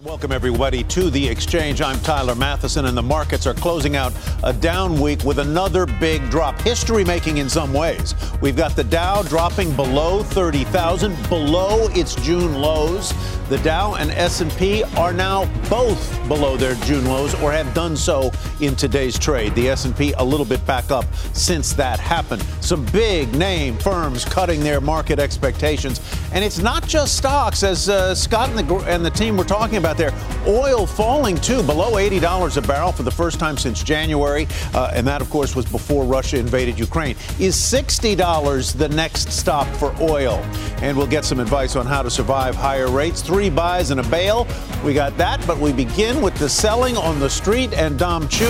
Welcome, everybody, to The Exchange. I'm Tyler Matheson, and the markets are closing out a down week with another big drop, history-making in some ways. We've got the Dow dropping below 30,000, below its June lows. The Dow and S&P are now both below their June lows, or have done so in today's trade. The S&P a little bit back up since that happened. Some big-name firms cutting their market expectations. And it's not just stocks, as Scott and the team were talking about. Out there. Oil falling, too, below $80 a barrel for the first time since January. And that, of course, was before Russia invaded Ukraine. Is $60 the next stop for oil? And we'll get some advice on how to survive higher rates. 3 buys and a bail. We got that. But we begin with the selling on the street. And Dom Chu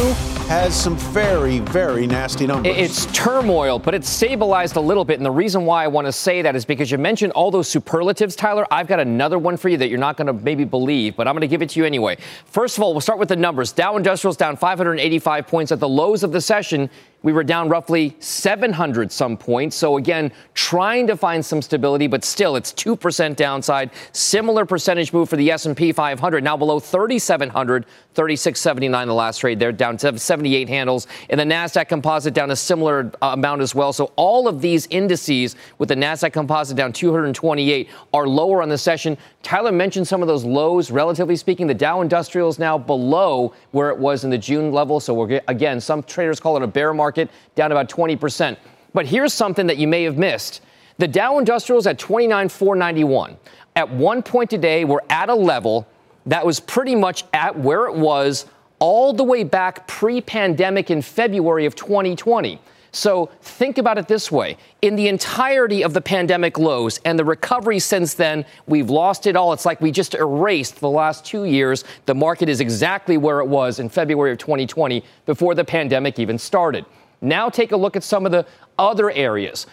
has some very, very nasty numbers. It's turmoil, but it's stabilized a little bit. And the reason why I want to say that is because you mentioned all those superlatives, Tyler. I've got another one for you that you're not going to maybe believe, but I'm going to give it to you anyway. First of all, we'll start with the numbers. Dow Industrials down 585 points at the lows of the session. We were down roughly 700 some points. So again, trying to find some stability, but still it's 2% downside. Similar percentage move for the S&P 500, now below 3,700, 3,679 the last trade there, down to 78 handles. And the NASDAQ Composite down a similar amount as well. So all of these indices, with the NASDAQ Composite down 228, are lower on the session. Tyler mentioned some of those lows, relatively speaking. The Dow Industrials now below where it was in the June level. So we're, again, some traders call it a bear market. Down about 20%. But here's something that you may have missed. The Dow Industrials at 29,491. At one point today, we're at a level that was pretty much at where it was all the way back pre-pandemic in February of 2020. So think about it this way. In the entirety of the pandemic lows and the recovery since then, we've lost it all. It's like we just erased the last 2 years. The market is exactly where it was in February of 2020 before the pandemic even started. Now take a look at some of the other areas.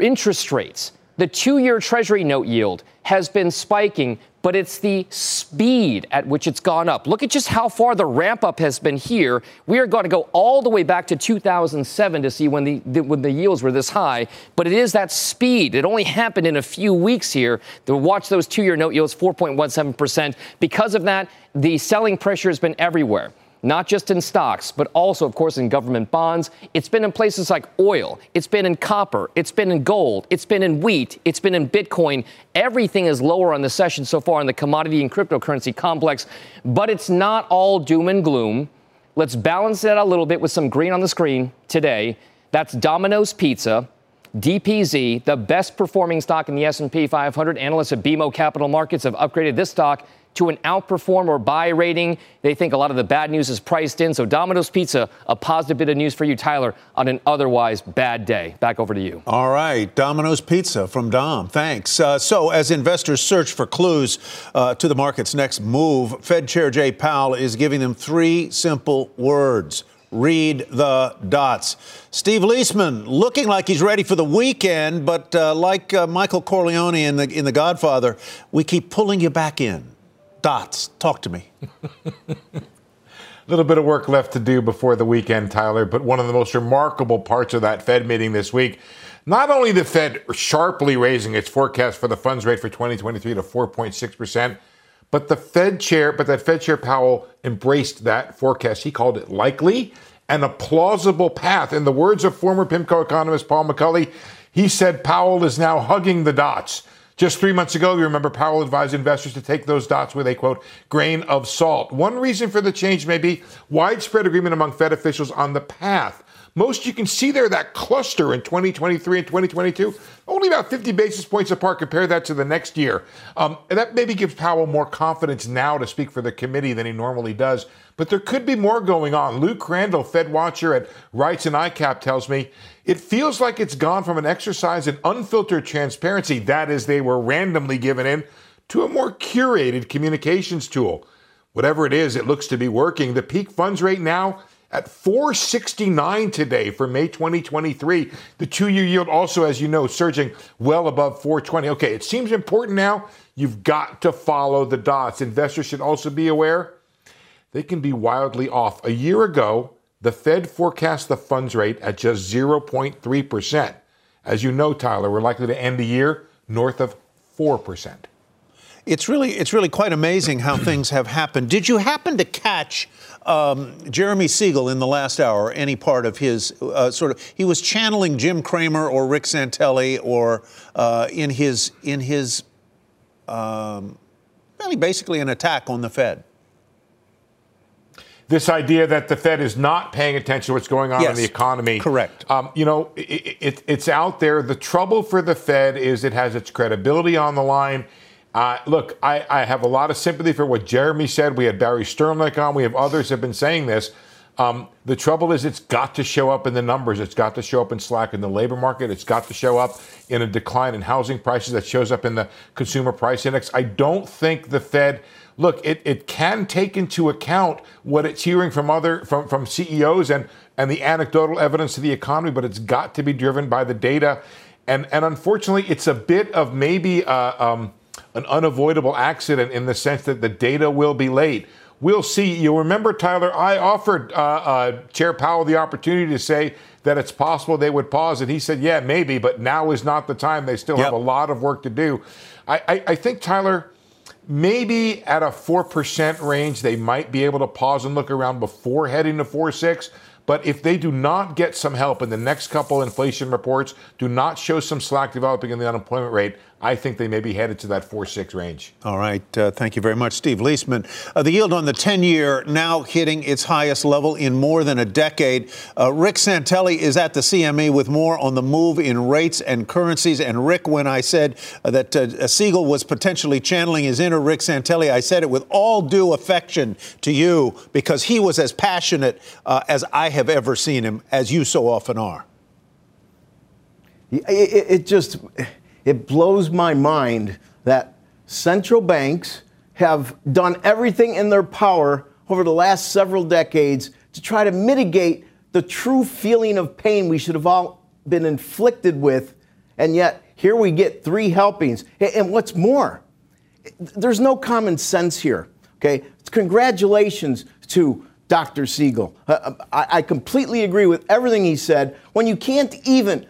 Interest rates. The 2-year Treasury note yield has been spiking, but it's the speed at which it's gone up. Look at just how far the ramp up has been here. We are going to go all the way back to 2007 to see when the yields were this high. But it is that speed. It only happened in a few weeks here. Watch those 2-year note yields, 4.17%. Because of that, the selling pressure has been everywhere. Not just in stocks, but also, of course, in government bonds. It's been in places like oil. It's been in copper. It's been in gold. It's been in wheat. It's been in Bitcoin. Everything is lower on the session so far in the commodity and cryptocurrency complex. But it's not all doom and gloom. Let's balance that a little bit with some green on the screen today. That's Domino's Pizza. DPZ, the best performing stock in the S&P 500. Analysts at BMO Capital Markets have upgraded this stock to an outperform or buy rating. They think a lot of the bad news is priced in. So Domino's Pizza, a positive bit of news for you, Tyler, on an otherwise bad day. Back over to you. All right. Domino's Pizza from Dom. Thanks. So as investors search for clues to the market's next move, Fed Chair Jay Powell is giving them 3 simple words. Read the dots. Steve Leisman looking like he's ready for the weekend, but like Michael Corleone in the Godfather, we keep pulling you back in. Dots, talk to me. A little bit of work left to do before the weekend, Tyler, but one of the most remarkable parts of that Fed meeting this week, not only the Fed sharply raising its forecast for the funds rate for 2023 to 4.6%, but that Fed Chair Powell embraced that forecast. He called it likely and a plausible path. In the words of former PIMCO economist Paul McCulley, he said Powell is now hugging the dots. Just 3 months ago, you remember Powell advised investors to take those dots with a, quote, grain of salt. One reason for the change may be widespread agreement among Fed officials on the path. Most you can see there, that cluster in 2023 and 2022, only about 50 basis points apart. Compare that to the next year. And that maybe gives Powell more confidence now to speak for the committee than he normally does. But there could be more going on. Luke Crandall, Fed watcher at Rights and ICAP, tells me, it feels like it's gone from an exercise in unfiltered transparency, that is, they were randomly given in, to a more curated communications tool. Whatever it is, it looks to be working. The peak funds rate now at 4.69 today for May 2023. The two-year yield also, as you know, surging well above 4.20. Okay, it seems important now. You've got to follow the dots. Investors should also be aware they can be wildly off. A year ago, the Fed forecast the funds rate at just 0.3%. As you know, Tyler, we're likely to end the year north of 4%. It's really quite amazing how things have happened. Did you happen to catch Jeremy Siegel in the last hour? Any part of his he was channeling Jim Cramer or Rick Santelli, or in his really basically an attack on the Fed. This idea that the Fed is not paying attention to what's going on in the economy. Correct. It's out there. The trouble for the Fed is it has its credibility on the line. Look, I have a lot of sympathy for what Jeremy said. We had Barry Sternlicht on. We have others have been saying this. The trouble is it's got to show up in the numbers. It's got to show up in slack in the labor market. It's got to show up in a decline in housing prices that shows up in the consumer price index. I don't think the Fed, look, it can take into account what it's hearing from from CEOs and the anecdotal evidence of the economy, but it's got to be driven by the data. And unfortunately, it's a bit of maybe an unavoidable accident in the sense that the data will be late. We'll see. You'll remember, Tyler, I offered Chair Powell the opportunity to say that it's possible they would pause, and he said, yeah, maybe, but now is not the time. They still have a lot of work to do. I think, Tyler, maybe at a 4% range, they might be able to pause and look around before heading to 4.6%. But if they do not get some help in the next couple inflation reports, do not show some slack developing in the unemployment rate, I think they may be headed to that 4.6 range. All right. Thank you very much, Steve Leisman. The yield on the 10-year now hitting its highest level in more than a decade. Rick Santelli is at the CME with more on the move in rates and currencies. And, Rick, when I said that Siegel was potentially channeling his inner Rick Santelli, I said it with all due affection to you because he was as passionate as I have ever seen him, as you so often are. It blows my mind that central banks have done everything in their power over the last several decades to try to mitigate the true feeling of pain we should have all been inflicted with, and yet here we get three helpings. And what's more, there's no common sense here, okay? Congratulations to Dr. Siegel. I completely agree with everything he said. When you can't even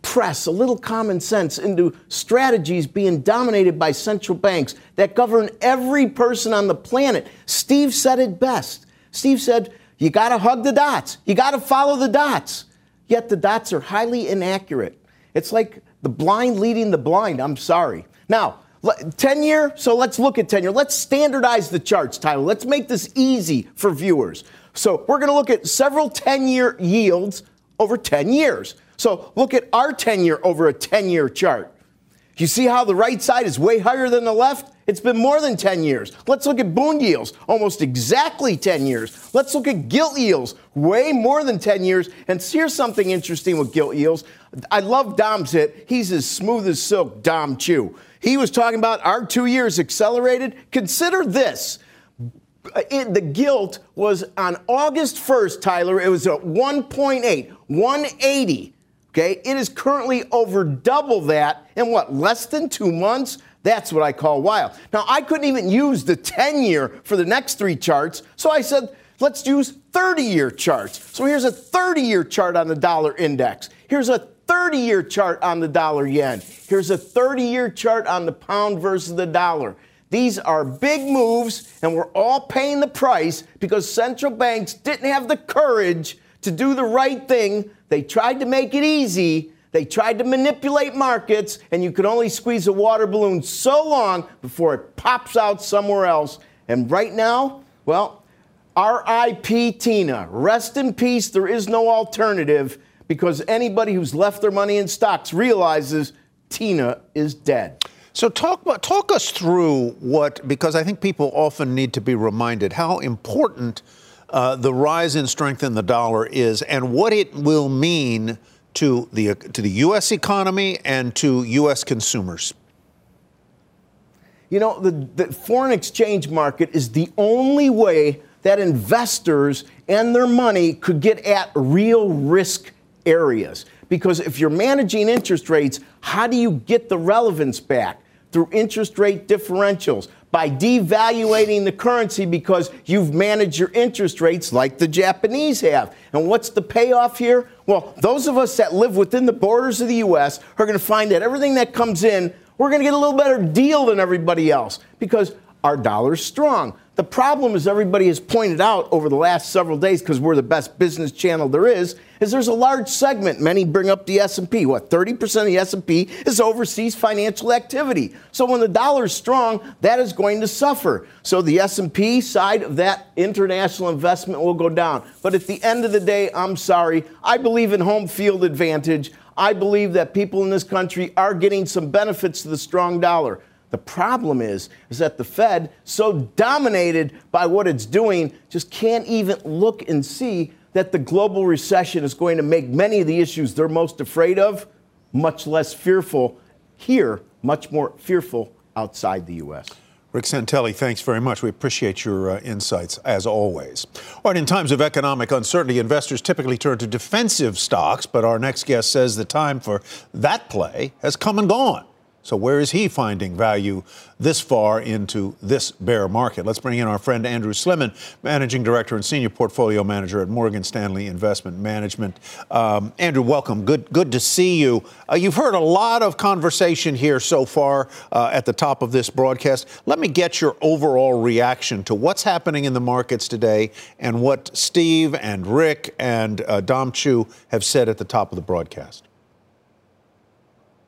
press a little common sense into strategies being dominated by central banks that govern every person on the planet. Steve said it best. Steve said, you got to hug the dots. You got to follow the dots. Yet the dots are highly inaccurate. It's like the blind leading the blind. I'm sorry. Now, 10-year, so let's look at 10-year. Let's standardize the charts, Tyler. Let's make this easy for viewers. So we're going to look at several 10-year yields over 10 years. So look at our 10-year over a 10-year chart. You see how the right side is way higher than the left? It's been more than 10 years. Let's look at Bund yields, almost exactly 10 years. Let's look at gilt yields, way more than 10 years. And here's something interesting with gilt yields. I love Dom's hit. He's as smooth as silk, Dom Chu. He was talking about our 2 years accelerated. Consider this. The gilt was on August 1st, Tyler. It was at 1.8, 180. Okay, it is currently over double that in what, less than 2 months? That's what I call wild. Now, I couldn't even use the 10-year for the next three charts, so I said, let's use 30-year charts. So here's a 30-year chart on the dollar index. Here's a 30-year chart on the dollar yen. Here's a 30-year chart on the pound versus the dollar. These are big moves, and we're all paying the price because central banks didn't have the courage to do the right thing. They tried to make it easy. They tried to manipulate markets, and you could only squeeze a water balloon so long before it pops out somewhere else. And right now, well, R.I.P. Tina. Rest in peace. There is no alternative, because anybody who's left their money in stocks realizes Tina is dead. So talk us through what, because I think people often need to be reminded how important the rise in strength in the dollar is, and what it will mean to the U.S. economy and to U.S. consumers. You know, the foreign exchange market is the only way that investors and their money could get at real risk areas. Because if you're managing interest rates, how do you get the relevance back? Through interest rate differentials, by devaluating the currency, because you've managed your interest rates like the Japanese have. And what's the payoff here? Well, those of us that live within the borders of the U.S. are going to find that everything that comes in, we're going to get a little better deal than everybody else, because our dollar's strong. The problem, as everybody has pointed out over the last several days, because we're the best business channel there is there's a large segment. Many bring up the S&P. What, 30% of the S&P is overseas financial activity. So when the dollar is strong, that is going to suffer. So the S&P side of that international investment will go down. But at the end of the day, I'm sorry, I believe in home field advantage. I believe that people in this country are getting some benefits to the strong dollar. The problem is that the Fed, so dominated by what it's doing, just can't even look and see that the global recession is going to make many of the issues they're most afraid of much less fearful here, much more fearful outside the U.S. Rick Santelli, thanks very much. We appreciate your insights, as always. All right, in times of economic uncertainty, investors typically turn to defensive stocks, but our next guest says the time for that play has come and gone. So where is he finding value this far into this bear market? Let's bring in our friend Andrew Slimmon, Managing Director and Senior Portfolio Manager at Morgan Stanley Investment Management. Andrew, welcome. Good to see you. You've heard a lot of conversation here so far at the top of this broadcast. Let me get your overall reaction to what's happening in the markets today and what Steve and Rick and Dom Chu have said at the top of the broadcast.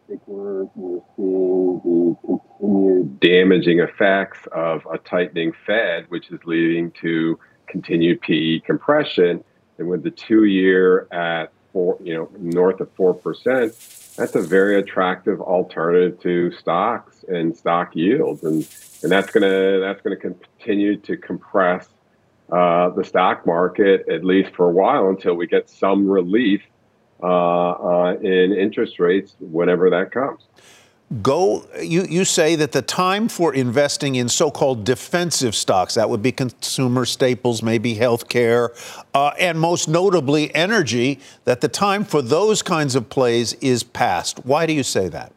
I think we're seeing the continued damaging effects of a tightening Fed, which is leading to continued PE compression. And with the 2-year at north of 4%, that's a very attractive alternative to stocks and stock yields, and that's gonna continue to compress the stock market, at least for a while, until we get some relief in interest rates, whenever that comes. You say that the time for investing in so-called defensive stocks, that would be consumer staples, maybe healthcare, and most notably energy, that the time for those kinds of plays is past. Why do you say that?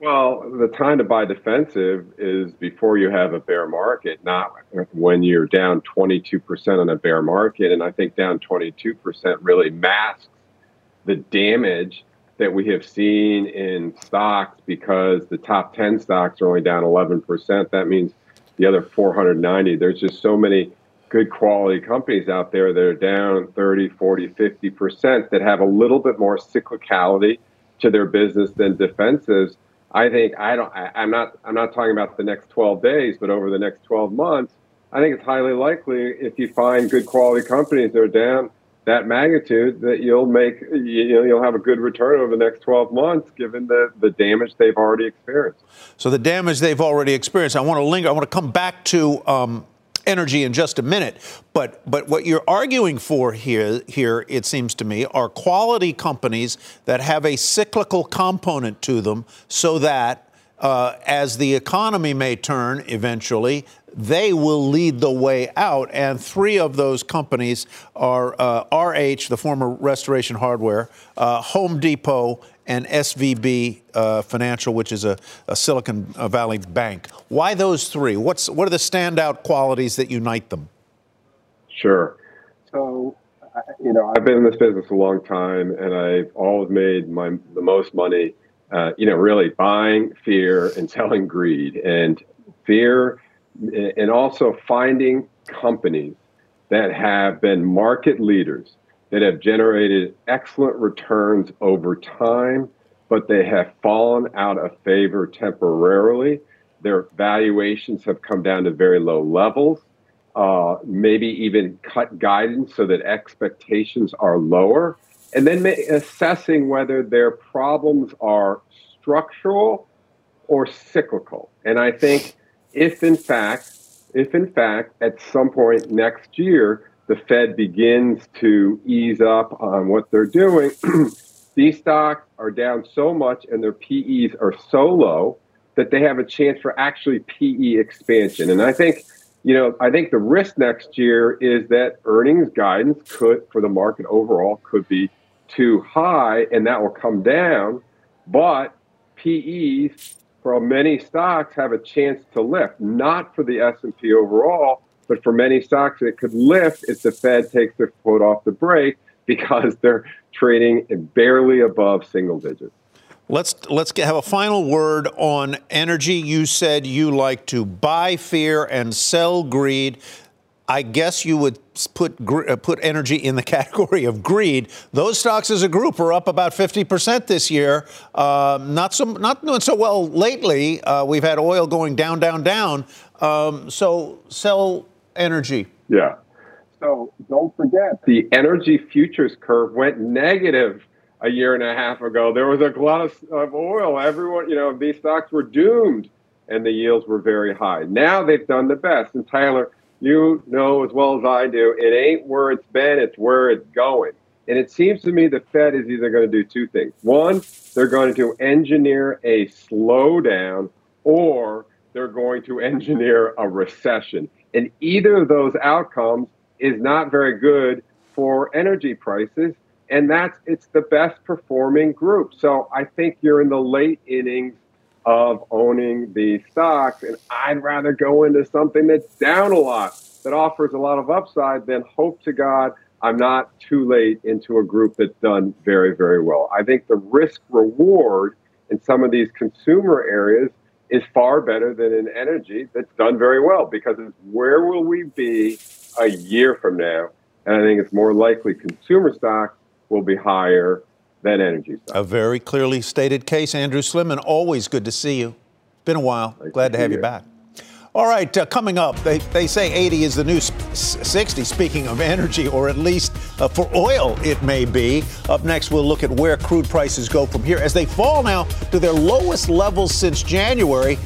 Well, the time to buy defensive is before you have a bear market, not when you're down 22% on a bear market. And I think down 22% really masks the damage that we have seen in stocks, because the top 10 stocks are only down 11%. That means the other 490. There's just so many good quality companies out there that are down 30, 40, 50% that have a little bit more cyclicality to their business than defensives. I think I'm not talking about the next 12 days, but over the next 12 months, I think it's highly likely, if you find good quality companies that are down that magnitude, that you'll have a good return over the next 12 months, given the damage they've already experienced. So the damage they've already experienced. I want to come back to energy in just a minute, but what you're arguing for here, it seems to me, are quality companies that have a cyclical component to them, so that as the economy may turn eventually, they will lead the way out. And three of those companies are RH, the former Restoration Hardware, Home Depot, and SVB Financial, which is a Silicon Valley bank. Why those three? What are the standout qualities that unite them? Sure. So, I've been in this business a long time, and I've always made the most money, really buying fear and selling greed. And fear, and also finding companies that have been market leaders, that have generated excellent returns over time, but they have fallen out of favor temporarily. Their valuations have come down to very low levels. maybe even cut guidance so that expectations are lower, and then assessing whether their problems are structural or cyclical. And I think if in fact, at some point next year, the Fed begins to ease up on what they're doing, these stocks are down so much and their PEs are so low that they have a chance for actually PE expansion. And I think, the risk next year is that earnings guidance for the market overall could be too high, and that will come down. But PEs for many stocks have a chance to lift, not for the S&P overall, but for many stocks it could lift if the Fed takes their foot off the brake because they're trading barely above single digits. Let's have a final word on energy. You said you like to buy fear and sell greed. I guess you would put energy in the category of greed. Those stocks as a group are up about 50% this year. Not doing so well lately. We've had oil going down, down, down. So sell energy. Yeah. So don't forget, the energy futures curve went negative a year and a half ago. There was a glut of oil. Everyone, these stocks were doomed, and the yields were very high. Now they've done the best. And Tyler, you know as well as I do, it ain't where it's been, it's where it's going. And it seems to me the Fed is either going to do two things. One, they're going to engineer a slowdown, or they're going to engineer a recession. And either of those outcomes is not very good for energy prices, and it's the best performing group. So I think you're in the late innings of owning the stocks, and I'd rather go into something that's down a lot, that offers a lot of upside, than hope to God I'm not too late into a group that's done very, very well. I think the risk reward in some of these consumer areas is far better than in energy that's done very well, because it's where will we be a year from now? And I think it's more likely consumer stocks will be higher than energy stocks. A very clearly stated case. Andrew Slimmon, always good to see you. Been a while. Glad to have you back. All right, coming up, they say 80 is the new 60, speaking of energy, or at least for oil it may be. Up next, we'll look at where crude prices go from here as they fall now to their lowest levels since January,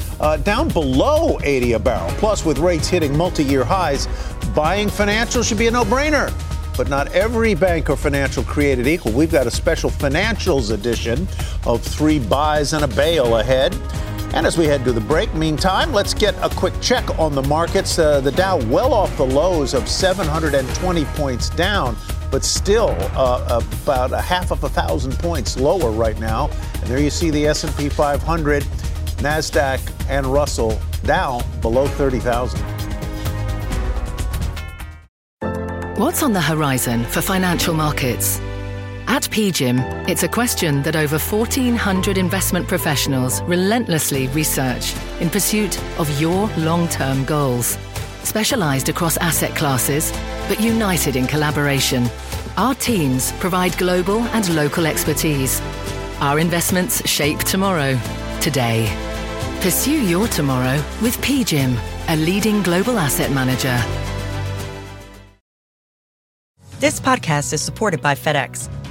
down below 80 a barrel. Plus, with rates hitting multi-year highs, buying financials should be a no-brainer. But not every bank or financial created equal. We've got a special financials edition of three buys and a bail ahead. And as we head to the break, meantime, let's get a quick check on the markets. The Dow well off the lows of 720 points down, but still about 0.5 thousand points lower right now. And there you see the S&P 500, NASDAQ, and Russell, Dow below 30,000. What's on the horizon for financial markets? At PGIM, it's a question that over 1,400 investment professionals relentlessly research in pursuit of your long-term goals. Specialized across asset classes, but united in collaboration, our teams provide global and local expertise. Our investments shape tomorrow, today. Pursue your tomorrow with PGIM, a leading global asset manager. This podcast is supported by FedEx.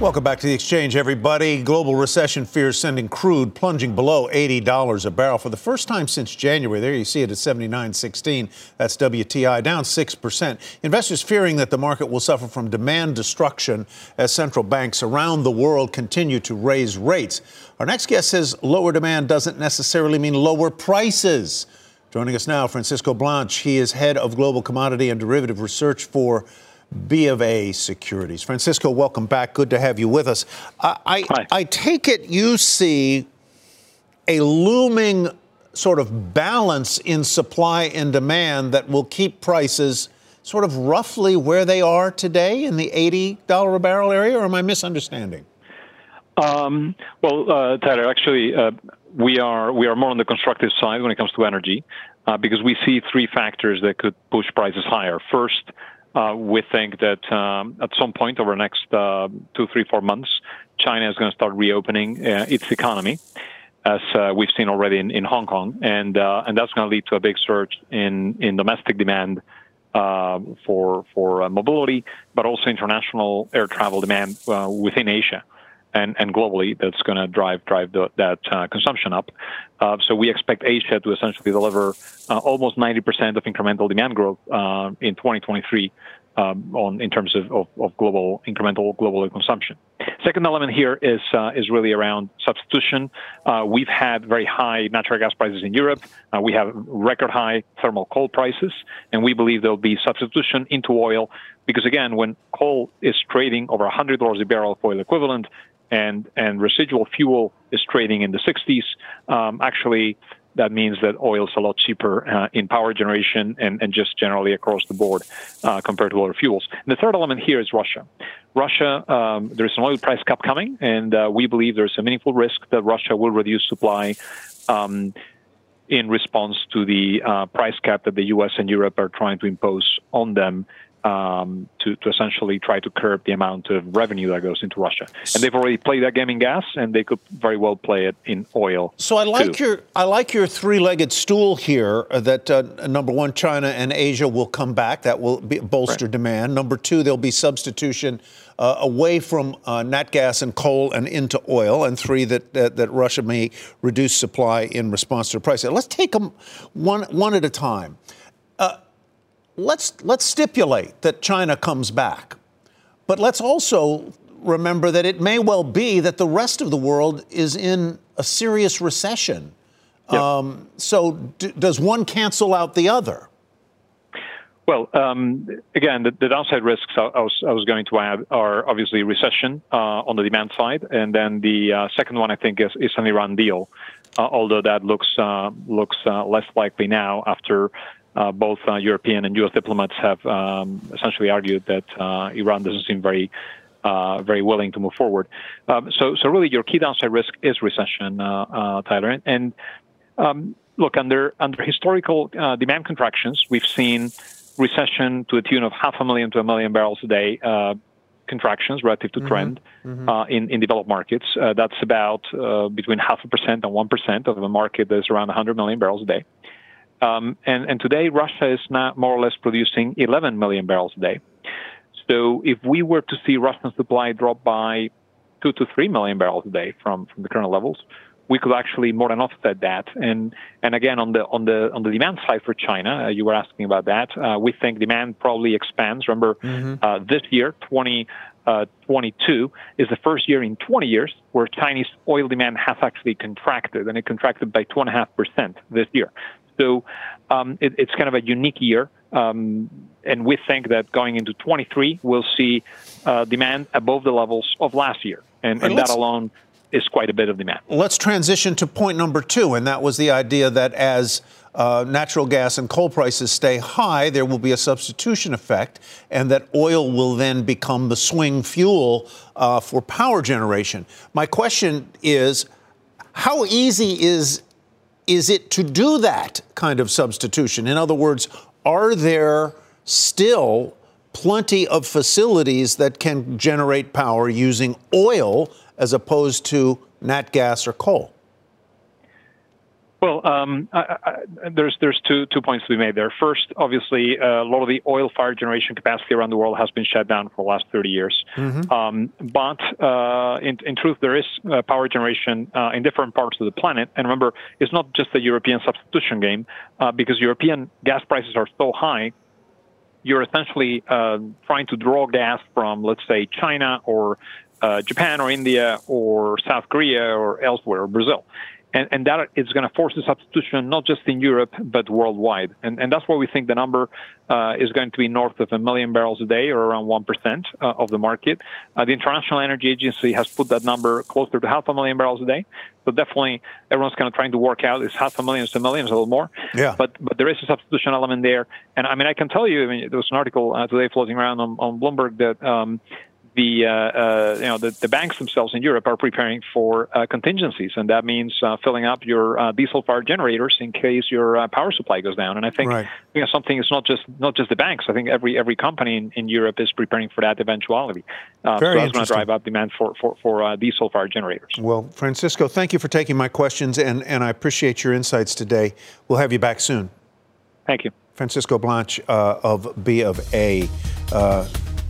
Welcome back to The Exchange, everybody. Global recession fears sending crude plunging below $80 a barrel for the first time since January. There you see it at 79.16. That's WTI, down 6%. Investors fearing that the market will suffer from demand destruction as central banks around the world continue to raise rates. Our next guest says lower demand doesn't necessarily mean lower prices. Joining us now, Francisco Blanch. He is head of global commodity and derivative research for BofA Securities. Francisco, welcome back. Good to have you with us. I take it you see a looming sort of balance in supply and demand that will keep prices sort of roughly where they are today in the $80 a barrel area, or am I misunderstanding? Tyler, actually, we are more on the constructive side when it comes to energy because we see three factors that could push prices higher. First, we think that at some point over the next 2, 3, 4 months, China is going to start reopening its economy, as we've seen already in Hong Kong, and that's going to lead to a big surge in domestic demand for mobility, but also international air travel demand within Asia and globally. That's going to drive that consumption up. So we expect Asia to essentially deliver almost 90% of incremental demand growth in 2023 in terms of global incremental consumption. Second element here is really around substitution. We've had very high natural gas prices in Europe. We have record high thermal coal prices, and we believe there'll be substitution into oil because, again, when coal is trading over $100 a barrel for oil equivalent, and residual fuel is trading in the 60s, actually that means that oil's a lot cheaper in power generation and just generally across the board compared to other fuels. And the third element here is Russia. There is an oil price cap coming, and we believe there's a meaningful risk that Russia will reduce supply in response to the price cap that the U.S. and Europe are trying to impose on them to essentially try to curb the amount of revenue that goes into Russia. And they've already played that game in gas, and they could very well play it in oil. So I like your three-legged stool here, that number one, China and Asia will come back. That will bolster demand. Number two, there'll be substitution away from nat gas and coal and into oil. And three, that Russia may reduce supply in response to the price. Let's take them one at a time. Let's stipulate that China comes back, but let's also remember that it may well be that the rest of the world is in a serious recession. Yep. So does one cancel out the other? Well, again, the downside risks I was going to add are obviously recession on the demand side, and then the second one I think is an Iran deal, although that looks less likely now after. Both European and U.S. diplomats have essentially argued that Iran doesn't seem very willing to move forward. So really, your key downside risk is recession, Tyler. And look, under historical demand contractions, we've seen recession to the tune of 500,000 to 1 million barrels a day contractions relative to trend in developed markets. That's about between 0.5% and 1% of a market that's around 100 million barrels a day. And today, Russia is now more or less producing 11 million barrels a day. So if we were to see Russian supply drop by 2 to 3 million barrels a day from the current levels, we could actually more than offset that. And again, on the demand side for China, you were asking about that. We think demand probably expands. Remember, this year, 2022 is the first year in 20 years where Chinese oil demand has actually contracted, and it contracted by 2.5% this year. So it's kind of a unique year, and we think that going into 23, we'll see demand above the levels of last year, and that alone is quite a bit of demand. Let's transition to point number two, and that was the idea that as natural gas and coal prices stay high, there will be a substitution effect, and that oil will then become the swing fuel for power generation. My question is, how easy is it to do that kind of substitution? In other words, are there still plenty of facilities that can generate power using oil as opposed to nat gas or coal? Well, there's two points to be made there. First, obviously, a lot of the oil-fired generation capacity around the world has been shut down for the last 30 years. But in truth, there is power generation in different parts of the planet. And remember, it's not just a European substitution game because European gas prices are so high. You're essentially trying to draw gas from, let's say, China or Japan or India or South Korea or elsewhere, or Brazil. And that is going to force the substitution, not just in Europe, but worldwide. And that's why we think the number is going to be north of 1 million barrels a day, or around 1% of the market. The International Energy Agency has put that number closer to 500,000 barrels a day. So definitely everyone's kind of trying to work out, is 500,000 to 1 million, a little more. Yeah. But there is a substitution element there. And I mean, I can tell you, I mean, there was an article today floating around on Bloomberg that, the banks themselves in Europe are preparing for contingencies, and that means filling up your diesel-fired generators in case your power supply goes down. And I think something is not just the banks. I think every company in Europe is preparing for that eventuality. So that's going to drive up demand for diesel-fired generators. Well, Francisco, thank you for taking my questions, and I appreciate your insights today. We'll have you back soon. Thank you, Francisco Blanch of B of A.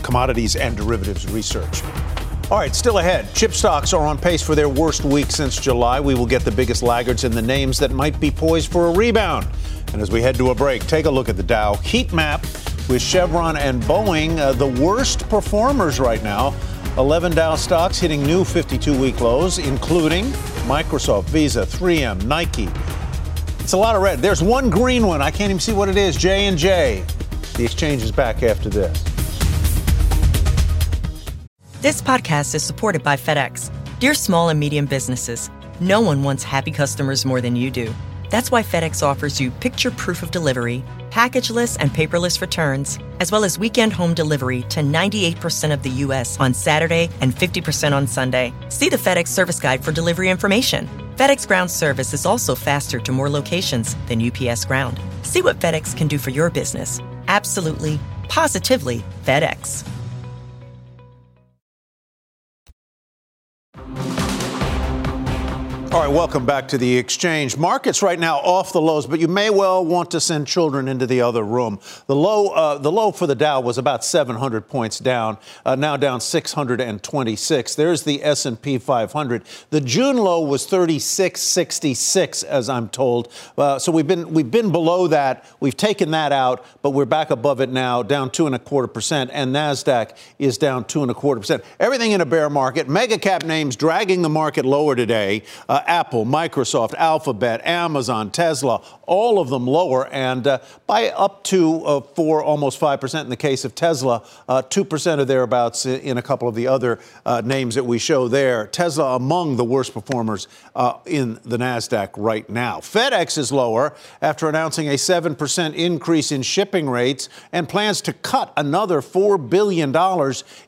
Commodities and Derivatives Research. All right, still ahead. Chip stocks are on pace for their worst week since July. We will get the biggest laggards and the names that might be poised for a rebound. And as we head to a break, take a look at the Dow heat map with Chevron and Boeing, the worst performers right now. 11 Dow stocks hitting new 52-week lows, including Microsoft, Visa, 3M, Nike. It's a lot of red. There's one green one. I can't even see what it is. J&J. The Exchange is back after this. This podcast is supported by FedEx. Dear small and medium businesses, no one wants happy customers more than you do. That's why FedEx offers you picture proof of delivery, packageless and paperless returns, as well as weekend home delivery to 98% of the U.S. on Saturday and 50% on Sunday. See the FedEx service guide for delivery information. FedEx Ground service is also faster to more locations than UPS Ground. See what FedEx can do for your business. Absolutely, positively FedEx. All right, welcome back to The Exchange. Markets right now off the lows, but you may well want to send children into the other room. The low for the Dow was about 700 points down, now down 626. There's the S&P 500. The June low was 3666, as I'm told. So we've been below that. We've taken that out, but we're back above it now, down 2.25%, and Nasdaq is down 2.25%. Everything in a bear market. Mega cap names dragging the market lower today. Apple, Microsoft, Alphabet, Amazon, Tesla, all of them lower, and by up to 4%, almost 5% in the case of Tesla, 2% or thereabouts in a couple of the other names that we show there. Tesla among the worst performers in the Nasdaq right now. FedEx is lower after announcing a 7% increase in shipping rates and plans to cut another $4 billion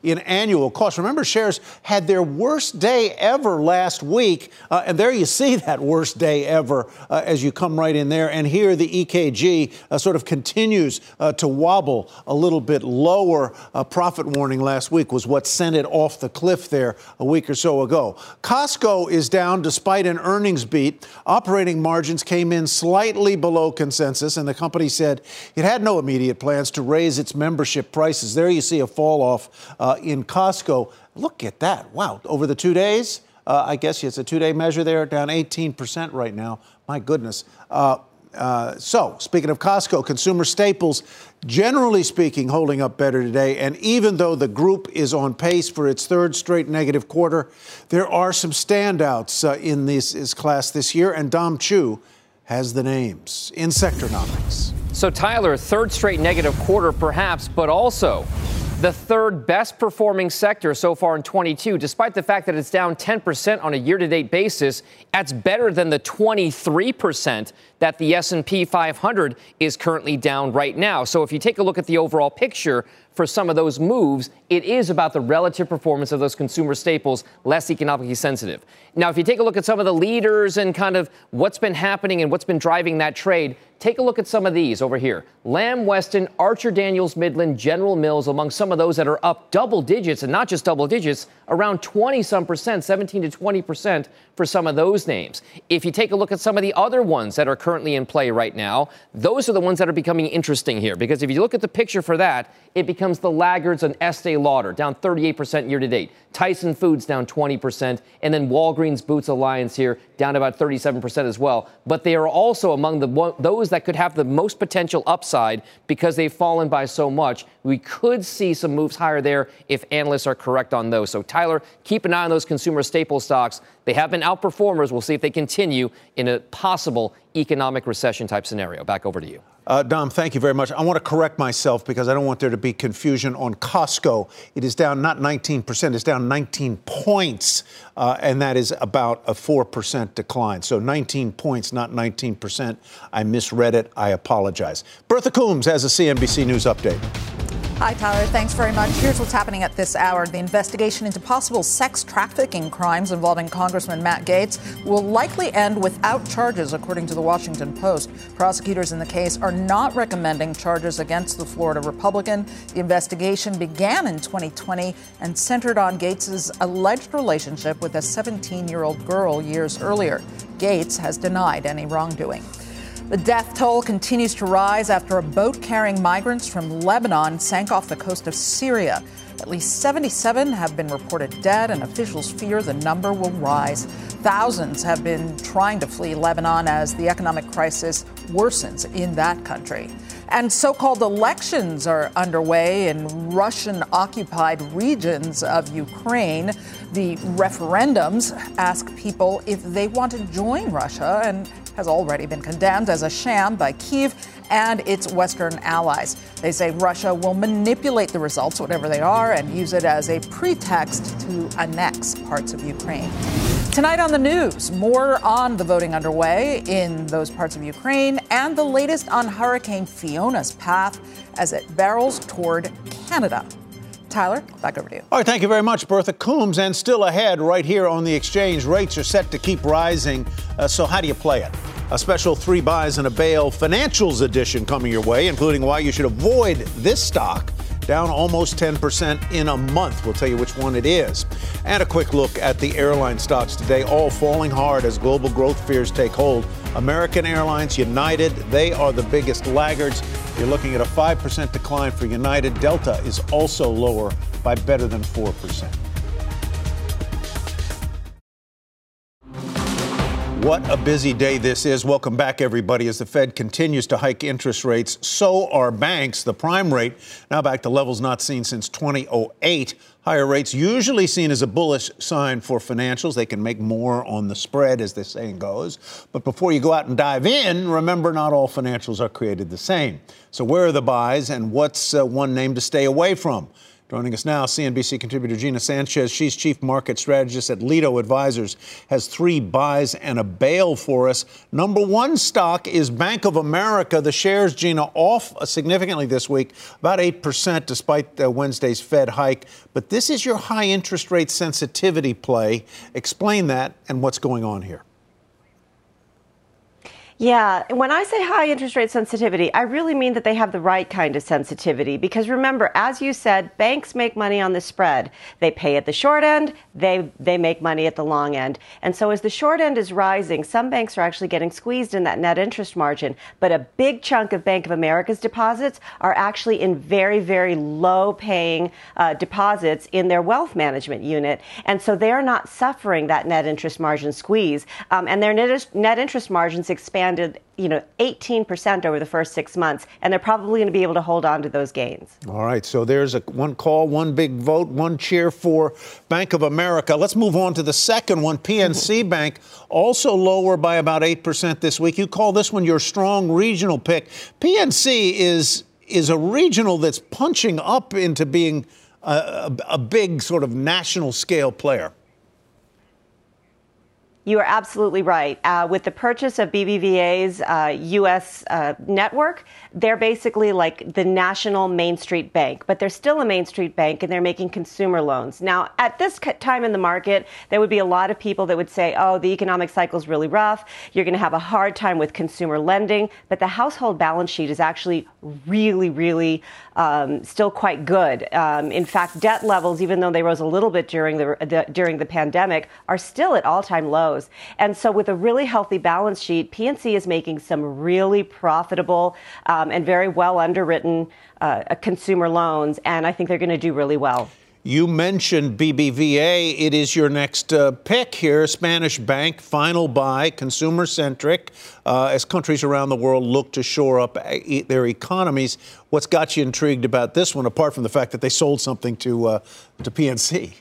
in annual costs. Remember, shares had their worst day ever last week. And there you see that worst day ever as you come right in there. And here the EKG sort of continues to wobble a little bit lower. Profit warning last week was what sent it off the cliff there a week or so ago. Costco is down despite an earnings beat. Operating margins came in slightly below consensus, and the company said it had no immediate plans to raise its membership prices. There you see a fall off in Costco. Look at that. Wow. Over the 2 days. I guess it's a two-day measure there, down 18% right now. My goodness. So speaking of Costco, consumer staples, generally speaking, holding up better today. And even though the group is on pace for its third straight negative quarter, there are some standouts in this class this year. And Dom Chu has the names in Sectornomics. So, Tyler, third straight negative quarter perhaps, but also the third best performing sector so far in 22, despite the fact that it's down 10% on a year-to-date basis. That's better than the 23% that the S&P 500 is currently down right now. So if you take a look at the overall picture for some of those moves, it is about the relative performance of those consumer staples, less economically sensitive. Now, if you take a look at some of the leaders and kind of what's been happening and what's been driving that trade, take a look at some of these over here. Lamb Weston, Archer Daniels Midland, General Mills, among some of those that are up double digits, and not just double digits, around 20-some percent, 17% to 20% for some of those names. If you take a look at some of the other ones that are currently in play right now, those are the ones that are becoming interesting here, because if you look at the picture for that, it becomes the laggards on Estée Lauder, down 38% year to date, Tyson Foods down 20%, and then Walgreens Boots Alliance here down about 37% as well. But they are also among those that could have the most potential upside because they've fallen by so much. We could see some moves higher there if analysts are correct on those. So, Tyler, keep an eye on those consumer staple stocks. They have been outperformers. We'll see if they continue in a possible economic recession type scenario. Back over to you. Dom, thank you very much. I want to correct myself because I don't want there to be confusion on Costco. It is down not 19%, it's down 19 points, and that is about a 4% decline. So 19 points, not 19%. I misread it. I apologize. Bertha Coombs has a CNBC News update. Hi, Tyler. Thanks very much. Here's what's happening at this hour. The investigation into possible sex trafficking crimes involving Congressman Matt Gaetz will likely end without charges, according to The Washington Post. Prosecutors in the case are not recommending charges against the Florida Republican. The investigation began in 2020 and centered on Gaetz's alleged relationship with a 17-year-old girl years earlier. Gaetz has denied any wrongdoing. The death toll continues to rise after a boat carrying migrants from Lebanon sank off the coast of Syria. At least 77 have been reported dead, and officials fear the number will rise. Thousands have been trying to flee Lebanon as the economic crisis worsens in that country. And so-called elections are underway in Russian-occupied regions of Ukraine. The referendums ask people if they want to join Russia and has already been condemned as a sham by Kyiv and its Western allies. They say Russia will manipulate the results, whatever they are, and use it as a pretext to annex parts of Ukraine. Tonight on the news, more on the voting underway in those parts of Ukraine and the latest on Hurricane Fiona's path as it barrels toward Canada. Tyler, back over to you. All right, thank you very much, Bertha Coombs. And still ahead right here on the exchange, rates are set to keep rising. So how do you play it? A special three buys and a bail financials edition coming your way, including why you should avoid this stock, down almost 10% in a month. We'll tell you which one it is. And a quick look at the airline stocks today, all falling hard as global growth fears take hold. American Airlines, United, they are the biggest laggards. You're looking at a 5% decline for United. Delta is also lower by better than 4%. What a busy day this is. Welcome back, everybody. As the Fed continues to hike interest rates, so are banks. The prime rate now back to levels not seen since 2008. Higher rates usually seen as a bullish sign for financials. They can make more on the spread, as the saying goes. But before you go out and dive in, remember not all financials are created the same. So where are the buys and what's one name to stay away from? Joining us now, CNBC contributor Gina Sanchez. She's chief market strategist at Leto Advisors, has three buys and a bail for us. Number one stock is Bank of America. The shares, Gina, off significantly this week, about 8% despite Wednesday's Fed hike. But this is your high interest rate sensitivity play. Explain that and what's going on here. Yeah, when I say high interest rate sensitivity, I really mean that they have the right kind of sensitivity. Because remember, as you said, banks make money on the spread. They pay at the short end, they make money at the long end. And so as the short end is rising, some banks are actually getting squeezed in that net interest margin. But a big chunk of Bank of America's deposits are actually in very, very low paying deposits in their wealth management unit. And so they are not suffering that net interest margin squeeze. And their net interest margins expand, 18% over the first 6 months, and they're probably going to be able to hold on to those gains. All right, so there's one call, one big vote, one cheer for Bank of America. Let's move on to the second one, PNC Bank, also lower by about 8% this week. You call this one your strong regional pick. PNC is a regional that's punching up into being a big sort of national scale player. You are absolutely right. With the purchase of BBVA's U.S. network, they're basically like the national Main Street bank, but they're still a Main Street bank, and they're making consumer loans. Now, at this time in the market, there would be a lot of people that would say, oh, the economic cycle is really rough. You're going to have a hard time with consumer lending. But the household balance sheet is actually really, really still quite good. In fact, debt levels, even though they rose a little bit during the pandemic, are still at all-time lows. And so with a really healthy balance sheet, PNC is making some really profitable and very well underwritten consumer loans. And I think they're going to do really well. You mentioned BBVA. It is your next pick here. Spanish bank, final buy, consumer-centric, as countries around the world look to shore up their economies. What's got you intrigued about this one, apart from the fact that they sold something to PNC?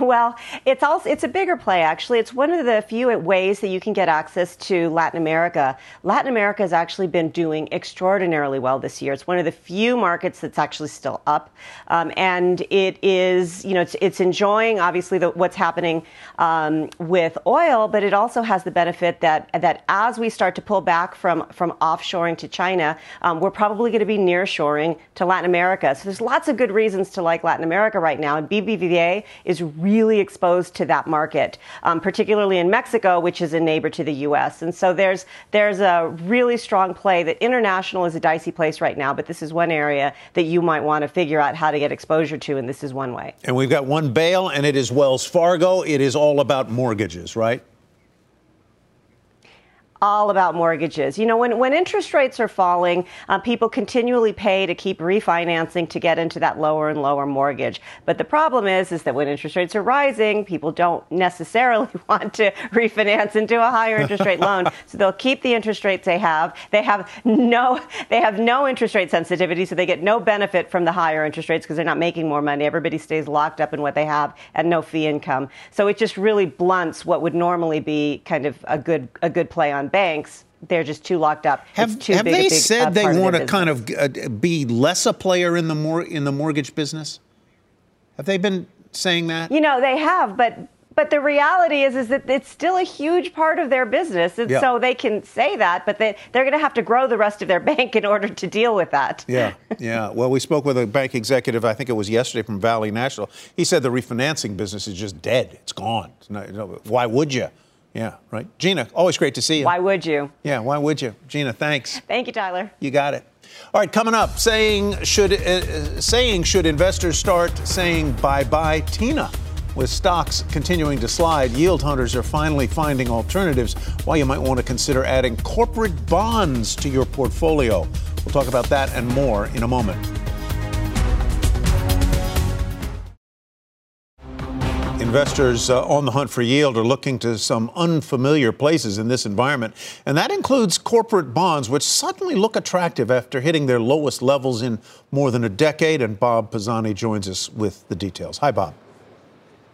Well, it's also, it's a bigger play, actually. It's one of the few ways that you can get access to Latin America. Latin America has actually been doing extraordinarily well this year. It's one of the few markets that's actually still up. And it is, you know, it's enjoying, obviously, what's happening with oil, but it also has the benefit that as we start to pull back from offshoring to China, we're probably going to be nearshoring to Latin America. So there's lots of good reasons to like Latin America right now. And BBVA is really exposed to that market, particularly in Mexico, which is a neighbor to the U.S. And so there's a really strong play that international is a dicey place right now, but this is one area that you might want to figure out how to get exposure to, and this is one way. And we've got one bail, and it is Wells Fargo. It is all about mortgages, right? All about mortgages. You know, when interest rates are falling, people continually pay to keep refinancing to get into that lower and lower mortgage. But the problem is that when interest rates are rising, people don't necessarily want to refinance into a higher interest rate loan. So they'll keep the interest rates they have. They have no interest rate sensitivity, so they get no benefit from the higher interest rates because they're not making more money. Everybody stays locked up in what they have and no fee income. So it just really blunts what would normally be kind of a good play on banks. They're just too locked up. Have they said they want to kind of be less a player in the mortgage business? Have they been saying that? You know, they have, but the reality is that it's still a huge part of their business, and yeah. So they can say that, but they're going to have to grow the rest of their bank in order to deal with that. Yeah, yeah. Well, we spoke with a bank executive, I think it was yesterday, from Valley National. He said the refinancing business is just dead. It's gone. Why would you? Yeah, right. Gina, always great to see you. Why would you? Yeah, why would you? Gina, thanks. Thank you, Tyler. You got it. All right, coming up, should investors start saying bye-bye Tina? With stocks continuing to slide, yield hunters are finally finding alternatives. Why you might want to consider adding corporate bonds to your portfolio. We'll talk about that and more in a moment. Investors on the hunt for yield are looking to some unfamiliar places in this environment, and that includes corporate bonds, which suddenly look attractive after hitting their lowest levels in more than a decade. And Bob Pisani joins us with the details. Hi, Bob.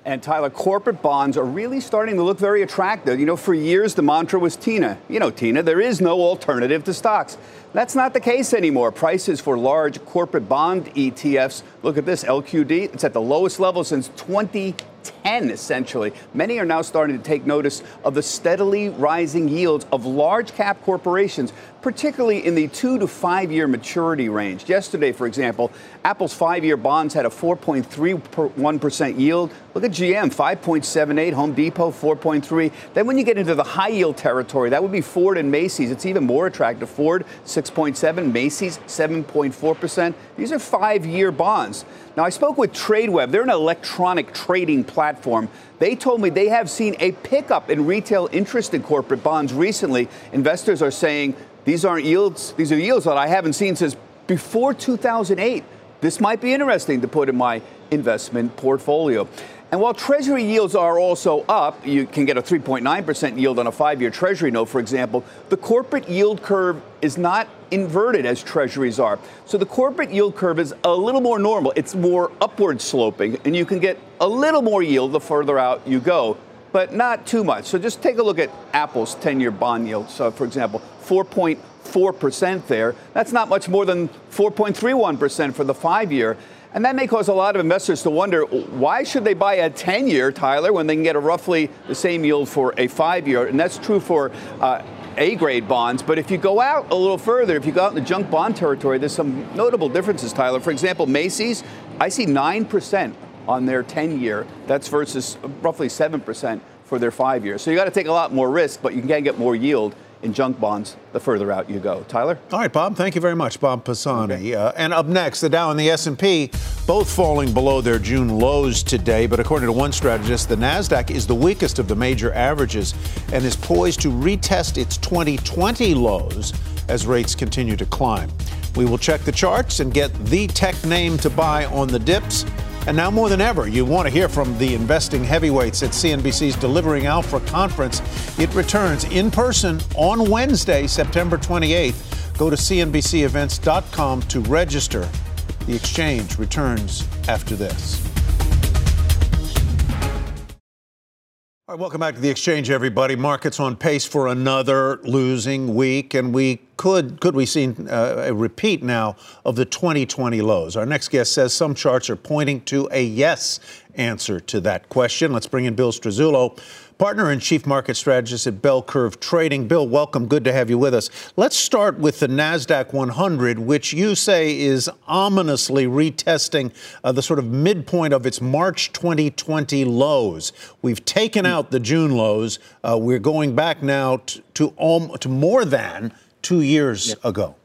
And Tyler, corporate bonds are really starting to look very attractive. You know, for years, the mantra was Tina. You know, Tina, there is no alternative to stocks. That's not the case anymore. Prices for large corporate bond ETFs, look at this, LQD, it's at the lowest level since 2010, essentially. Many are now starting to take notice of the steadily rising yields of large-cap corporations, particularly in the 2 to 5 year maturity range. Yesterday, for example, Apple's 5-year bonds had a 4.31% yield. Look at GM, 5.78, Home Depot, 4.3. Then when you get into the high-yield territory, that would be Ford and Macy's. It's even more attractive. Ford, 6.7, Macy's 7.4%. These are 5-year bonds. Now, I spoke with TradeWeb. They're an electronic trading platform. They told me they have seen a pickup in retail interest in corporate bonds recently. Investors are saying these aren't yields. These are yields that I haven't seen since before 2008. This might be interesting to put in my investment portfolio. And while Treasury yields are also up, you can get a 3.9% yield on a 5-year Treasury note, for example, the corporate yield curve is not inverted as Treasuries are. So the corporate yield curve is a little more normal. It's more upward sloping, and you can get a little more yield the further out you go, but not too much. So just take a look at Apple's 10-year bond yield, so for example, 4.4% there. That's not much more than 4.31% for the 5-year. And that may cause a lot of investors to wonder, why should they buy a 10-year, Tyler, when they can get a roughly the same yield for a 5-year? And that's true for A-grade bonds. But if you go out a little further, if you go out in the junk bond territory, there's some notable differences, Tyler. For example, Macy's, I see 9% on their 10-year. That's versus roughly 7% for their 5-year. So you got to take a lot more risk, but you can get more yield in junk bonds the further out you go. Tyler? All right, Bob. Thank you very much, Bob Pisani. Okay. And up next, the Dow and the S&P both falling below their June lows today. But according to one strategist, the Nasdaq is the weakest of the major averages and is poised to retest its 2020 lows as rates continue to climb. We will check the charts and get the tech name to buy on the dips. And now more than ever, you want to hear from the investing heavyweights at CNBC's Delivering Alpha Conference. It returns in person on Wednesday, September 28th. Go to cnbcevents.com to register. The Exchange returns after this. All right, welcome back to The Exchange, everybody. Markets on pace for another losing week, and we could we see a repeat now of the 2020 lows? Our next guest says some charts are pointing to a yes answer to that question. Let's bring in Bill Strazzullo, partner and chief market strategist at Bell Curve Trading. Bill, welcome. Good to have you with us. Let's start with the NASDAQ 100, which you say is ominously retesting the sort of midpoint of its March 2020 lows. We've taken out the June lows. We're going back now to more than 2 years ago.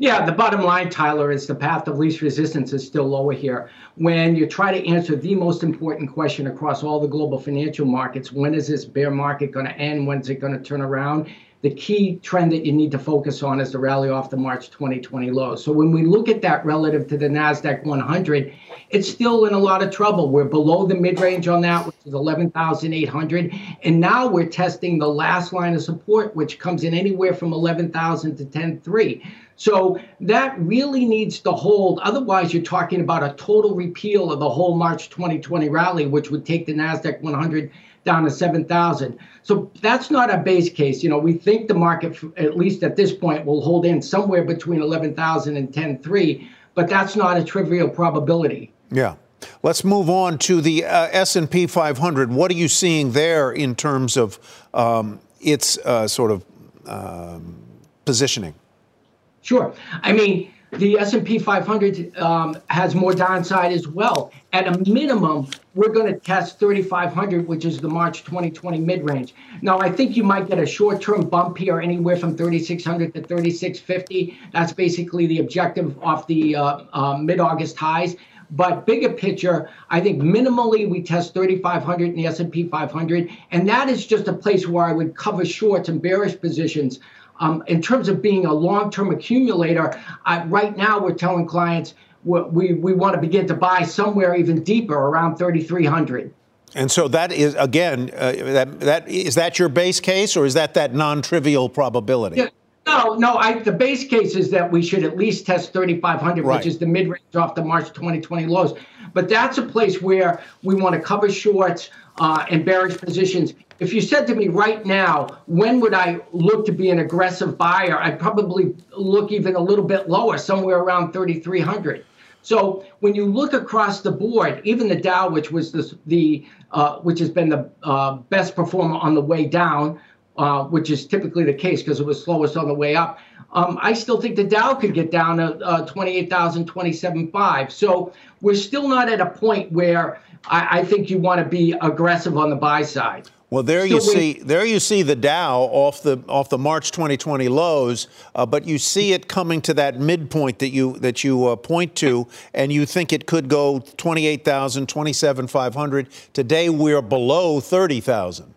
Yeah, the bottom line, Tyler, is the path of least resistance is still lower here. When you try to answer the most important question across all the global financial markets, when is this bear market going to end? When is it going to turn around? The key trend that you need to focus on is the rally off the March 2020 low. So when we look at that relative to the NASDAQ 100, it's still in a lot of trouble. We're below the mid-range on that, which is 11,800. And now we're testing the last line of support, which comes in anywhere from 11,000 to 10,300. So that really needs to hold. Otherwise, you're talking about a total repeal of the whole March 2020 rally, which would take the NASDAQ 100 down to 7,000. So that's not a base case. You know, we think the market, at least at this point, will hold in somewhere between 11,000 and 10,300, but that's not a trivial probability. Yeah. Let's move on to the S&P 500. What are you seeing there in terms of its sort of positioning? Sure. I mean, the S&P 500 has more downside as well. At a minimum, we're going to test 3,500, which is the March 2020 mid-range. Now, I think you might get a short-term bump here anywhere from 3,600 to 3,650. That's basically the objective off the mid-August highs. But bigger picture, I think minimally we test 3,500 in the S&P 500, and that is just a place where I would cover shorts and bearish positions. In terms of being a long-term accumulator, right now we're telling clients we want to begin to buy somewhere even deeper, around 3,300. And so that is, again, is that your base case, or is that non-trivial probability? Yeah. No, the base case is that we should at least test 3,500, right, which is the mid-range off the March 2020 lows. But that's a place where we want to cover shorts and bearish positions. If you said to me right now, when would I look to be an aggressive buyer, I'd probably look even a little bit lower, somewhere around 3,300. So when you look across the board, even the Dow, which was which has been the best performer on the way down, which is typically the case because it was slowest on the way up. I still think the Dow could get down to 28,027.5. So we're still not at a point where I think you want to be aggressive on the buy side. Well, there you see the Dow off the March 2020 lows, but you see it coming to that midpoint that you point to, and you think it could go 28,000, 27,500. Today we're below 30,000.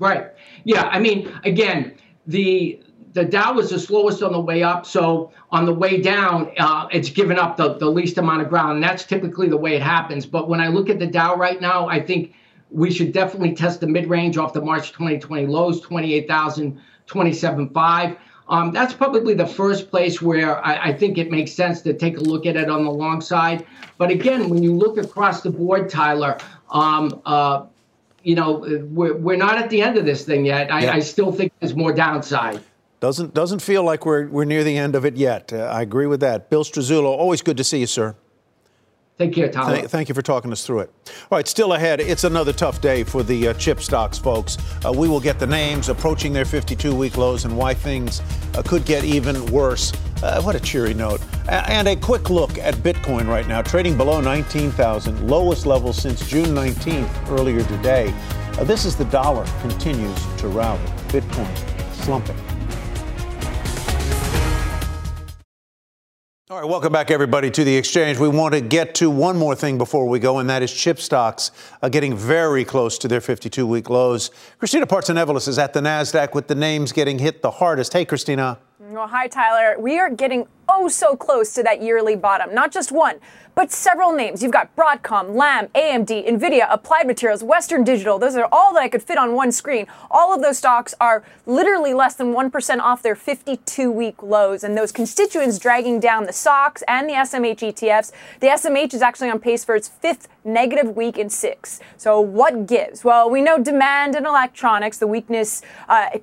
Right. Yeah. I mean, again, the Dow was the slowest on the way up. So on the way down, it's given up the least amount of ground. And that's typically the way it happens. But when I look at the Dow right now, I think we should definitely test the mid-range off the March 2020 lows, 28,000, 27.5. That's probably the first place where I think it makes sense to take a look at it on the long side. But again, when you look across the board, Tyler, you know, we're not at the end of this thing yet. I still think there's more downside. Doesn't feel like we're near the end of it yet. I agree with that. Bill Strazzullo, always good to see you, sir. Thank you, Tom. Thank you for talking us through it. All right, still ahead, it's another tough day for the chip stocks, folks. We will get the names approaching their 52-week lows and why things could get even worse. What a cheery note. And a quick look at Bitcoin right now, trading below 19,000, lowest level since June 19th, earlier today. This is the dollar continues to rally. Bitcoin slumping. All right, welcome back, everybody, to The Exchange. We want to get to one more thing before we go, and that is chip stocks getting very close to their 52-week lows. Christina Partsenevelis is at the NASDAQ with the names getting hit the hardest. Hey, Christina. Well, hi, Tyler. We are getting oh so close to that yearly bottom. Not just one, but several names. You've got Broadcom, Lam, AMD, NVIDIA, Applied Materials, Western Digital. Those are all that I could fit on one screen. All of those stocks are literally less than 1% off their 52-week lows, and those constituents dragging down the SOX and the SMH ETFs. The SMH is actually on pace for its fifth negative week in six. So what gives? Well, we know demand in electronics, the weakness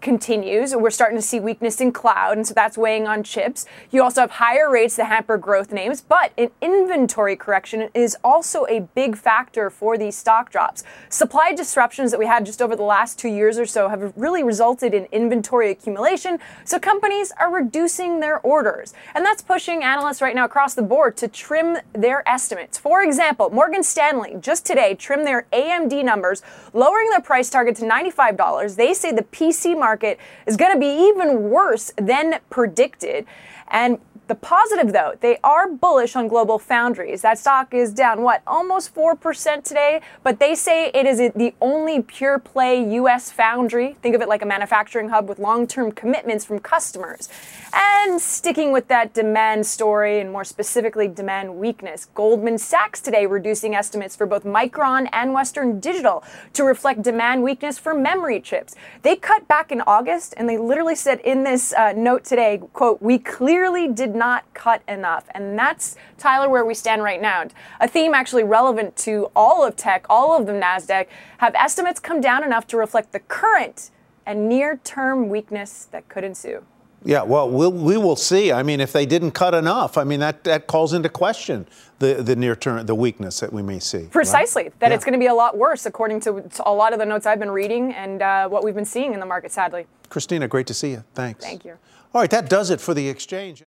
continues. We're starting to see weakness in cloud, and so that's weighing on chips. You also have higher rates that hamper growth names, but an inventory correction is also a big factor for these stock drops. Supply disruptions that we had just over the last 2 years or so have really resulted in inventory accumulation, so companies are reducing their orders. And that's pushing analysts right now across the board to trim their estimates. For example, Morgan Stanley just today trimmed their AMD numbers, lowering their price target to $95. They say the PC market is going to be even worse than predicted. And the positive, though, they are bullish on global foundries. That stock is down, what, almost 4% today? But they say it is the only pure-play U.S. foundry. Think of it like a manufacturing hub with long-term commitments from customers. And sticking with that demand story, and more specifically demand weakness, Goldman Sachs today reducing estimates for both Micron and Western Digital to reflect demand weakness for memory chips. They cut back in August, and they literally said in this note today, quote, "We clearly did not cut enough." And that's, Tyler, where we stand right now. A theme actually relevant to all of tech, all of the NASDAQ, have estimates come down enough to reflect the current and near-term weakness that could ensue. Yeah, well, we will see. I mean, if they didn't cut enough, I mean, that calls into question the near-term, the weakness that we may see. Precisely. Right? It's going to be a lot worse, according to a lot of the notes I've been reading and what we've been seeing in the market, sadly. Christina, great to see you. Thanks. Thank you. All right, that does it for The Exchange.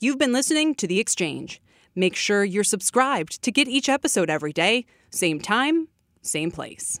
You've been listening to The Exchange. Make sure you're subscribed to get each episode every day, same time, same place.